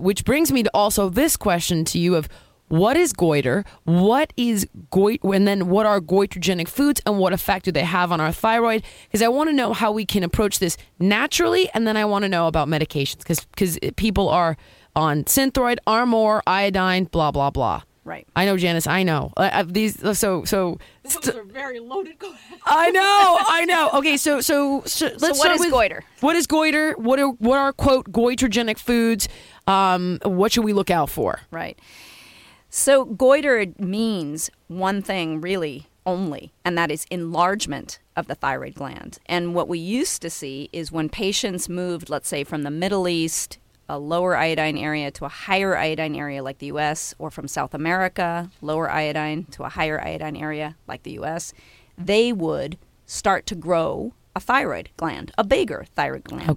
which brings me to also this question to you of what is goiter, and then what are goitrogenic foods, and what effect do they have on our thyroid? Because I want to know how we can approach this naturally, and then I want to know about medications, because people are on Synthroid, Armour, iodine, blah, blah, blah. Right. I know, Janice. I know these. So those are very loaded. Go ahead. I know. Okay. So let's start with goiter. What is goiter? What are quote goitrogenic foods? What should we look out for? Right. So goiter means one thing really only, and that is enlargement of the thyroid gland. And what we used to see is when patients moved, let's say, from the Middle East, a lower iodine area to a higher iodine area like the U.S., or from South America, lower iodine to a higher iodine area like the U.S., they would start to grow a thyroid gland, a bigger thyroid gland.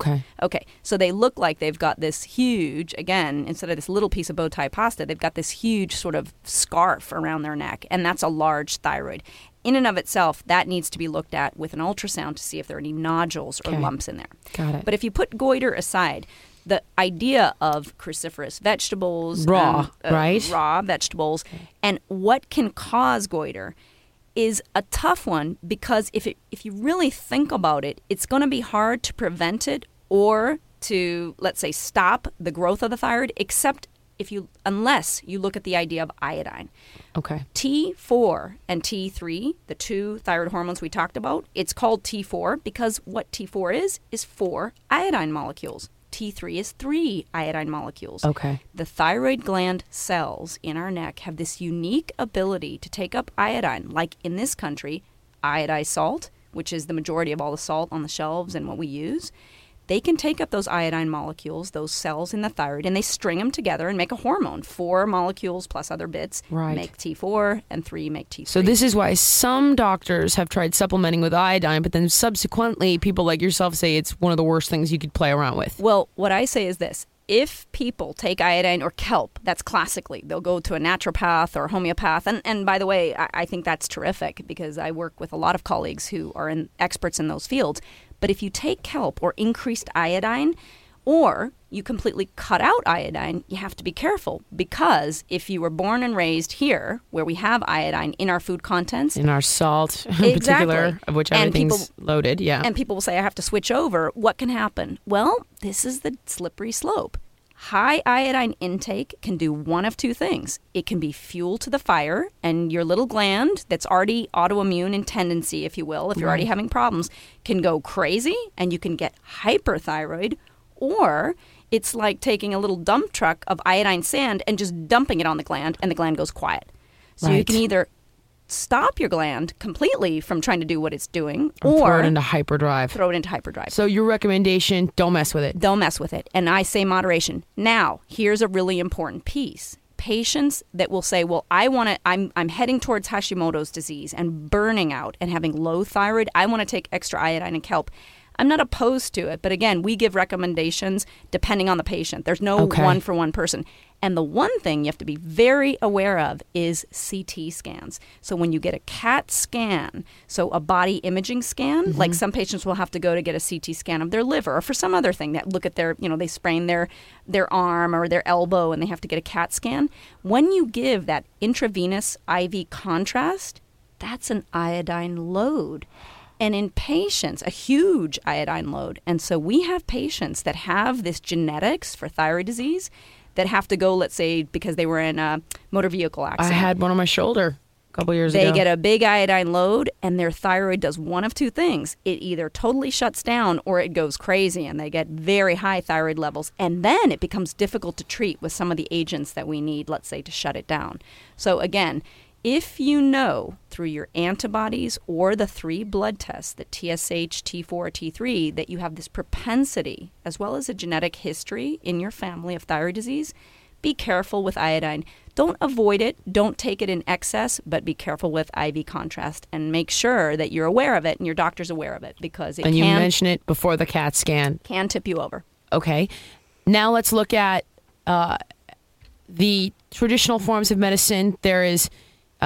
Okay. So they look like they've got this huge, again, instead of this little piece of bow tie pasta, they've got this huge sort of scarf around their neck, and that's a large thyroid. In and of itself, that needs to be looked at with an ultrasound to see if there are any nodules or lumps in there. Got it. But if you put goiter aside, the idea of cruciferous vegetables, raw vegetables, and what can cause goiter is a tough one, because if you really think about it, it's going to be hard to prevent it or to, let's say, stop the growth of the thyroid, unless you look at the idea of iodine. Okay. T4 and T3, the two thyroid hormones we talked about, it's called T4 because what T4 is four iodine molecules. T3 is three iodine molecules. Okay. The thyroid gland cells in our neck have this unique ability to take up iodine, like in this country, iodized salt, which is the majority of all the salt on the shelves and what we use. They can take up those iodine molecules, those cells in the thyroid, and they string them together and make a hormone. Four molecules plus other bits make T4, and three make T3. So this is why some doctors have tried supplementing with iodine, but then subsequently people like yourself say it's one of the worst things you could play around with. Well, what I say is this. If people take iodine or kelp, that's classically, they'll go to a naturopath or homeopath. And by the way, I think that's terrific, because I work with a lot of colleagues who are experts in those fields. But if you take kelp or increased iodine, or you completely cut out iodine, you have to be careful, because if you were born and raised here, where we have iodine in our food contents, in our salt in particular, of which everything's loaded, and people will say, I have to switch over, what can happen? Well, this is the slippery slope. High iodine intake can do one of two things. It can be fuel to the fire, and your little gland that's already autoimmune in tendency, if you will, if you're already having problems, can go crazy, and you can get hyperthyroid, or it's like taking a little dump truck of iodine sand and just dumping it on the gland, and the gland goes quiet. So you can either stop your gland completely from trying to do what it's doing, or throw it into hyperdrive. So your recommendation, don't mess with it. And I say moderation. Now, here's a really important piece. Patients that will say, well, I'm heading towards Hashimoto's disease and burning out and having low thyroid, I want to take extra iodine and kelp. I'm not opposed to it, but again, we give recommendations depending on the patient. There's no one-for-one person. And the one thing you have to be very aware of is CT scans. So when you get a CAT scan, so a body imaging scan, like some patients will have to go to get a CT scan of their liver or for some other thing, that look at their, they sprain their arm or their elbow and they have to get a CAT scan. When you give that intravenous IV contrast, that's an iodine load. And in patients, a huge iodine load. And so we have patients that have this genetics for thyroid disease that have to go, let's say, because they were in a motor vehicle accident. I had one on my shoulder a couple years ago. They get a big iodine load, and their thyroid does one of two things. It either totally shuts down or it goes crazy, and they get very high thyroid levels. And then it becomes difficult to treat with some of the agents that we need, let's say, to shut it down. So again, if you know through your antibodies or the three blood tests, the TSH, T4, T3, that you have this propensity, as well as a genetic history in your family of thyroid disease, be careful with iodine. Don't avoid it. Don't take it in excess, but be careful with IV contrast and make sure that you're aware of it and your doctor's aware of it, because it can... And you mention it before the CAT scan. Can tip you over. Okay. Now let's look at the traditional forms of medicine. There is...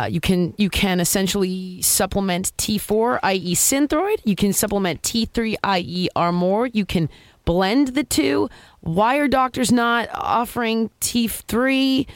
You can essentially supplement T4, i.e. Synthroid. You can supplement T3, i.e. Armour. You can blend the two. Why are doctors not offering T3?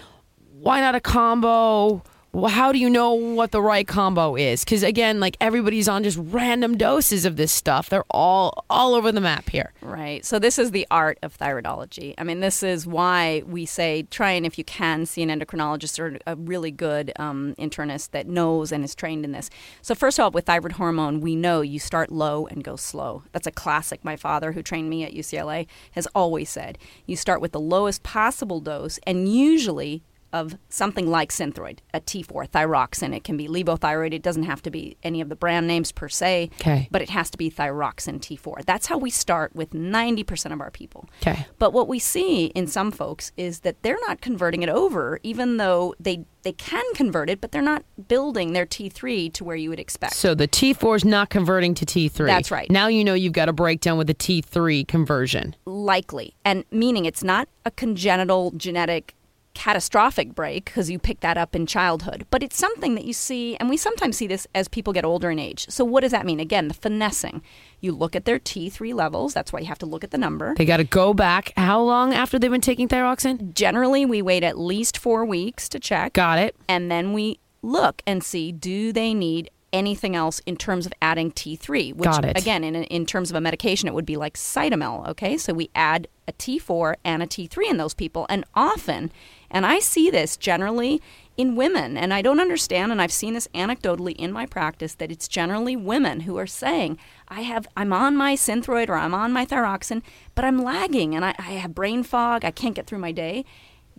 Why not a combo? How do you know what the right combo is? Because, again, like, everybody's on just random doses of this stuff. They're all over the map here. Right. So this is the art of thyroidology. I mean, this is why we say try and, if you can, see an endocrinologist or a really good internist that knows and is trained in this. So first of all, with thyroid hormone, we know you start low and go slow. That's a classic. My father, who trained me at UCLA, has always said you start with the lowest possible dose, and usually of something like Synthroid, a T4, thyroxine. It can be levothyroid. It doesn't have to be any of the brand names per se, okay, but it has to be thyroxine T4. That's how we start with 90% of our people. Okay. But what we see in some folks is that they're not converting it over, even though they can convert it, but they're not building their T3 to where you would expect. So the T4 is not converting to T3. That's right. Now you know you've got a breakdown with the T3 conversion. Likely, and meaning it's not a congenital genetic catastrophic break, because you pick that up in childhood, but it's something that you see, and we sometimes see this as people get older in age. So what does that mean? Again, the finessing. You look at their T3 levels. That's why you have to look at the number. They got to go back. How long after they've been taking thyroxine? Generally, we wait at least 4 weeks to check. Got it. And then we look and see, do they need anything else in terms of adding T3, which, again, in terms of a medication, it would be like Cytomel, okay? So we add a T4 and a T3 in those people, and often, and I see this generally in women, and I don't understand, and I've seen this anecdotally in my practice, that it's generally women who are saying, I'm on my Synthroid or I'm on my thyroxine, but I'm lagging, and I have brain fog, I can't get through my day.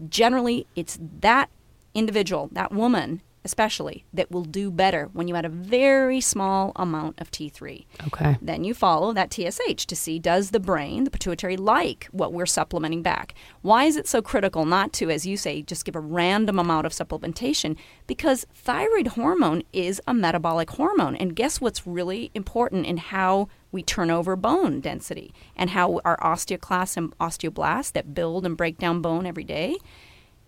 Generally, it's that individual, that woman, especially, that will do better when you add a very small amount of T3. Okay. Then you follow that TSH to see, does the brain, the pituitary, like what we're supplementing back? Why is it so critical not to, as you say, just give a random amount of supplementation? Because thyroid hormone is a metabolic hormone. And guess what's really important in how we turn over bone density and how our osteoclasts and osteoblasts that build and break down bone every day,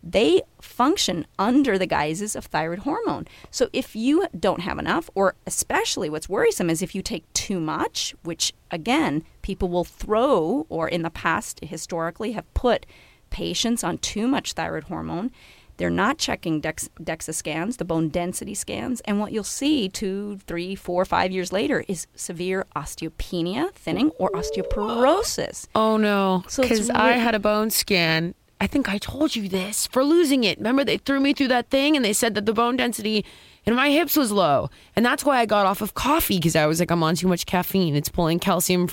they function under the guises of thyroid hormone. So if you don't have enough, or especially what's worrisome is if you take too much, which, again, people will throw, or in the past historically have put patients on too much thyroid hormone, they're not checking DEXA scans, the bone density scans, and what you'll see 2, 3, 4, 5 years later is severe osteopenia, thinning, or osteoporosis. Oh, no, because I had a bone scan. I think I told you this, for Losing It. Remember, they threw me through that thing and they said that the bone density in my hips was low. And that's why I got off of coffee, because I was like, I'm on too much caffeine. It's leaching calcium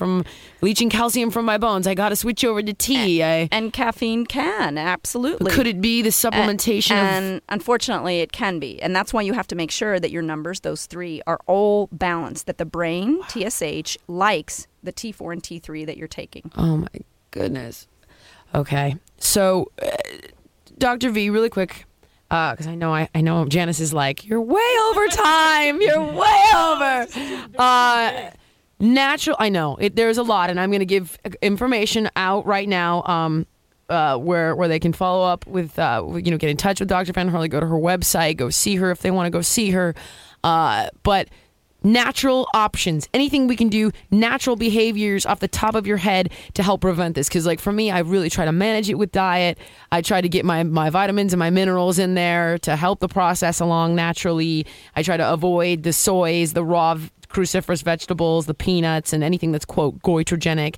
from my bones. I got to switch over to tea. And caffeine can, absolutely. Could it be the supplementation? And unfortunately, it can be. And that's why you have to make sure that your numbers, those three, are all balanced, that the brain, TSH, likes the T4 and T3 that you're taking. Oh, my goodness. Okay. So, Dr. V, really quick, because I know Janice is like, you're way over time. You're way over. Natural. I know there's a lot, and I'm going to give information out right now where they can follow up with, get in touch with Dr. Van Herle, go to her website, go see her if they want to go see her. But natural options, anything we can do, natural behaviors off the top of your head to help prevent this. Because, like, for me, I really try to manage it with diet. I try to get my vitamins and my minerals in there to help the process along naturally. I try to avoid the soys, the raw cruciferous vegetables, the peanuts, and anything that's, quote, goitrogenic.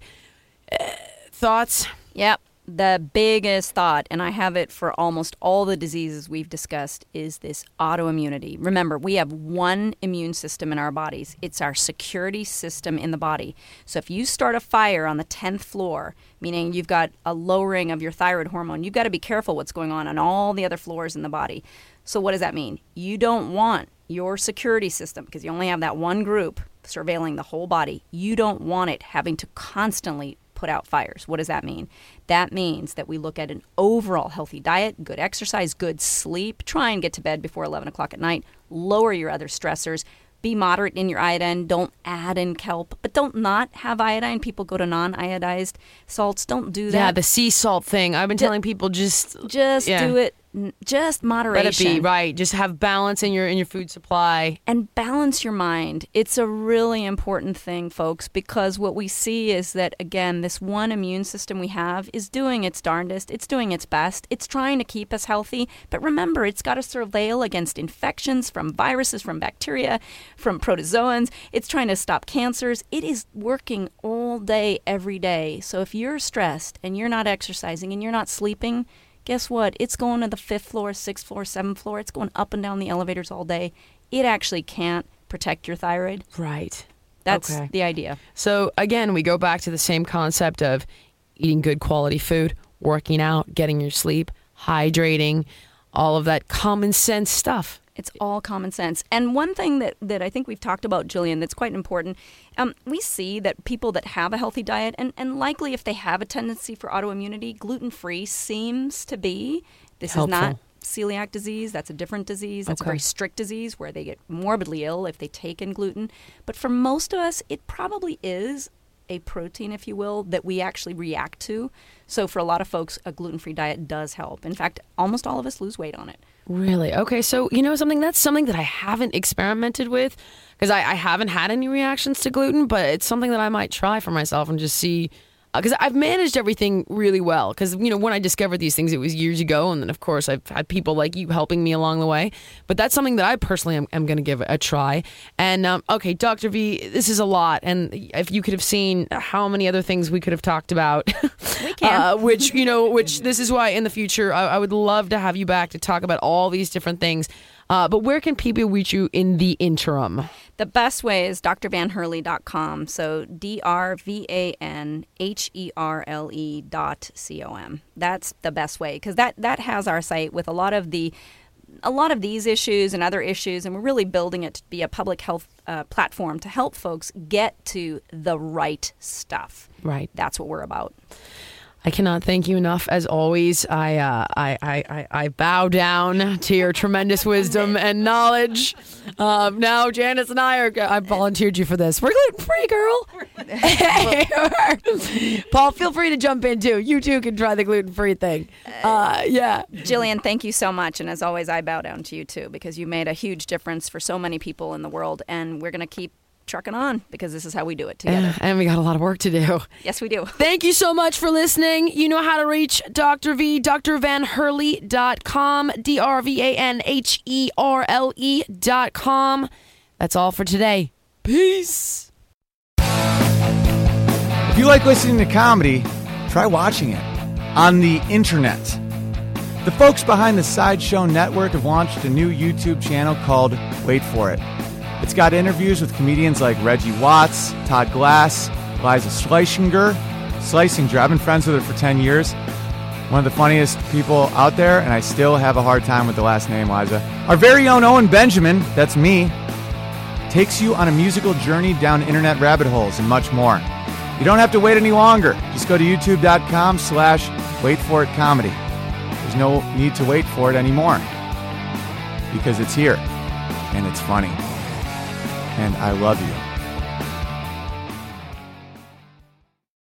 Thoughts? Yep. the biggest thought, and I have it for almost all the diseases we've discussed, is this autoimmunity. Remember, we have one immune system in our bodies. It's our security system in the body. So if you start a fire on the 10th floor, meaning you've got a lowering of your thyroid hormone, you've got to be careful what's going on all the other floors in the body. So what does that mean? You don't want your security system, because you only have that one group surveilling the whole body, you don't want it having to constantly put out fires. What does that mean? That means that we look at an overall healthy diet, good exercise, good sleep, try and get to bed before 11 o'clock at night, lower your other stressors, be moderate in your iodine, don't add in kelp, but don't not have iodine. People go to non-iodized salts. Don't do that. Yeah, the sea salt thing. I've been telling people just do it. Just moderation. Let it be, right. Just have balance in your food supply. And balance your mind. It's a really important thing, folks, because what we see is that, again, this one immune system we have is doing its darndest. It's doing its best. It's trying to keep us healthy. But remember, it's got to surveil against infections from viruses, from bacteria, from protozoans. It's trying to stop cancers. It is working all day, every day. So if you're stressed and you're not exercising and you're not sleeping, guess what? It's going to the 5th floor, 6th floor, 7th floor. It's going up and down the elevators all day. It actually can't protect your thyroid. Right. That's okay. The idea. So, again, we go back to the same concept of eating good quality food, working out, getting your sleep, hydrating, all of that common sense stuff. It's all common sense. And one thing that I think we've talked about, Jillian, that's quite important, we see that people that have a healthy diet, and likely if they have a tendency for autoimmunity, gluten-free seems to be, this helpful. Is not celiac disease, that's a different disease, that's okay. A very strict disease where they get morbidly ill if they take in gluten. But for most of us, it probably is a protein, if you will, that we actually react to. So for a lot of folks, a gluten-free diet does help. In fact, almost all of us lose weight on it. Really? Okay. So, you know something? That's something that I haven't experimented with because I haven't had any reactions to gluten, but it's something that I might try for myself and just see. Because I've managed everything really well. Because, you know, when I discovered these things, it was years ago. And then, of course, I've had people like you helping me along the way. But that's something that I personally am going to give a try. And, okay, Dr. V, this is a lot. And if you could have seen how many other things we could have talked about. We can. which this is why in the future I would love to have you back to talk about all these different things. But where can people reach you in the interim? The best way is drvanherle.com. So drvanherle.com. That's the best way because that has our site with a lot of these issues and other issues, and we're really building it to be a public health platform to help folks get to the right stuff. Right. That's what we're about. I cannot thank you enough. As always, I bow down to your tremendous wisdom and knowledge. Now, Janice and I volunteered you for this. We're gluten-free, girl. Paul, feel free to jump in, too. You, too, can try the gluten-free thing. Yeah. Jillian, thank you so much. And as always, I bow down to you, too, because you made a huge difference for so many people in the world. And we're going to keep trucking on because this is how we do it together. And we got a lot of work to do. Yes, we do. Thank you so much for listening. You know how to reach Dr. V, drvanherle.com, drvanherle.com. That's all for today. Peace. If you like listening to comedy, try watching it on the internet. The folks behind the Sideshow Network have launched a new YouTube channel called Wait For It. It's got interviews with comedians like Reggie Watts, Todd Glass, Liza Schlesinger. I've been friends with her for 10 years. One of the funniest people out there, and I still have a hard time with the last name, Liza. Our very own Owen Benjamin, that's me, takes you on a musical journey down internet rabbit holes and much more. You don't have to wait any longer. Just go to youtube.com/waitforitcomedy. There's no need to wait for it anymore because it's here and it's funny. And I love you.